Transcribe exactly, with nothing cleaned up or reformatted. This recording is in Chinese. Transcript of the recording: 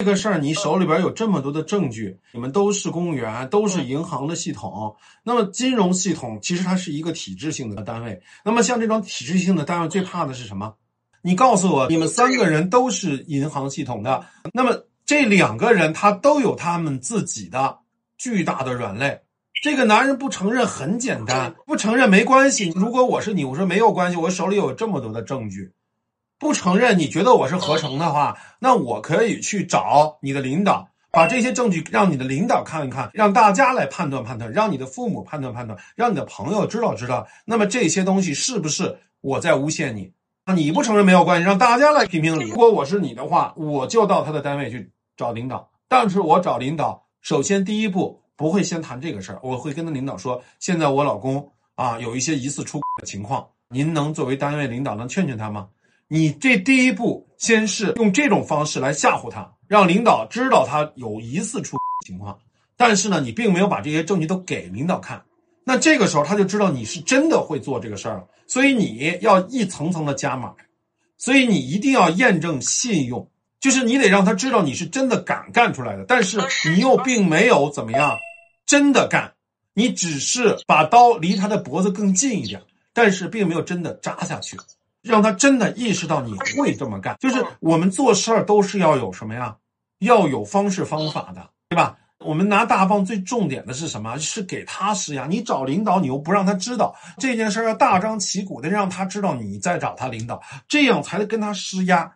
这个事儿你手里边有这么多的证据，你们都是公务员，都是银行的系统。那么金融系统其实它是一个体制性的单位。那么像这种体制性的单位最怕的是什么？你告诉我，你们三个人都是银行系统的，那么这两个人他都有他们自己的巨大的软肋。这个男人不承认很简单，不承认没关系。如果我是你，我说没有关系，我手里有这么多的证据。不承认，你觉得我是合成的话，那我可以去找你的领导，把这些证据让你的领导看一看，让大家来判断判断，让你的父母判断判断，让你的朋友知道知道。那么这些东西是不是我在诬陷你？你不承认没有关系，让大家来评评理。如果我是你的话，我就到他的单位去找领导。但是我找领导，首先第一步不会先谈这个事儿，我会跟他领导说，现在我老公啊有一些疑似出轨的情况，您能作为单位领导能劝劝他吗？你这第一步先是用这种方式来吓唬他，让领导知道他有疑似出轨情况，但是呢你并没有把这些证据都给领导看，那这个时候他就知道你是真的会做这个事儿了，所以你要一层层的加码，所以你一定要验证信用，就是你得让他知道你是真的敢干出来的，但是你又并没有怎么样真的干，你只是把刀离他的脖子更近一点，但是并没有真的扎下去，让他真的意识到你会这么干。就是我们做事儿都是要有什么呀？要有方式方法的，对吧？我们拿大棒最重点的是什么？是给他施压。你找领导，你又不让他知道这件事儿，要大张旗鼓的让他知道你在找他领导，这样才能跟他施压。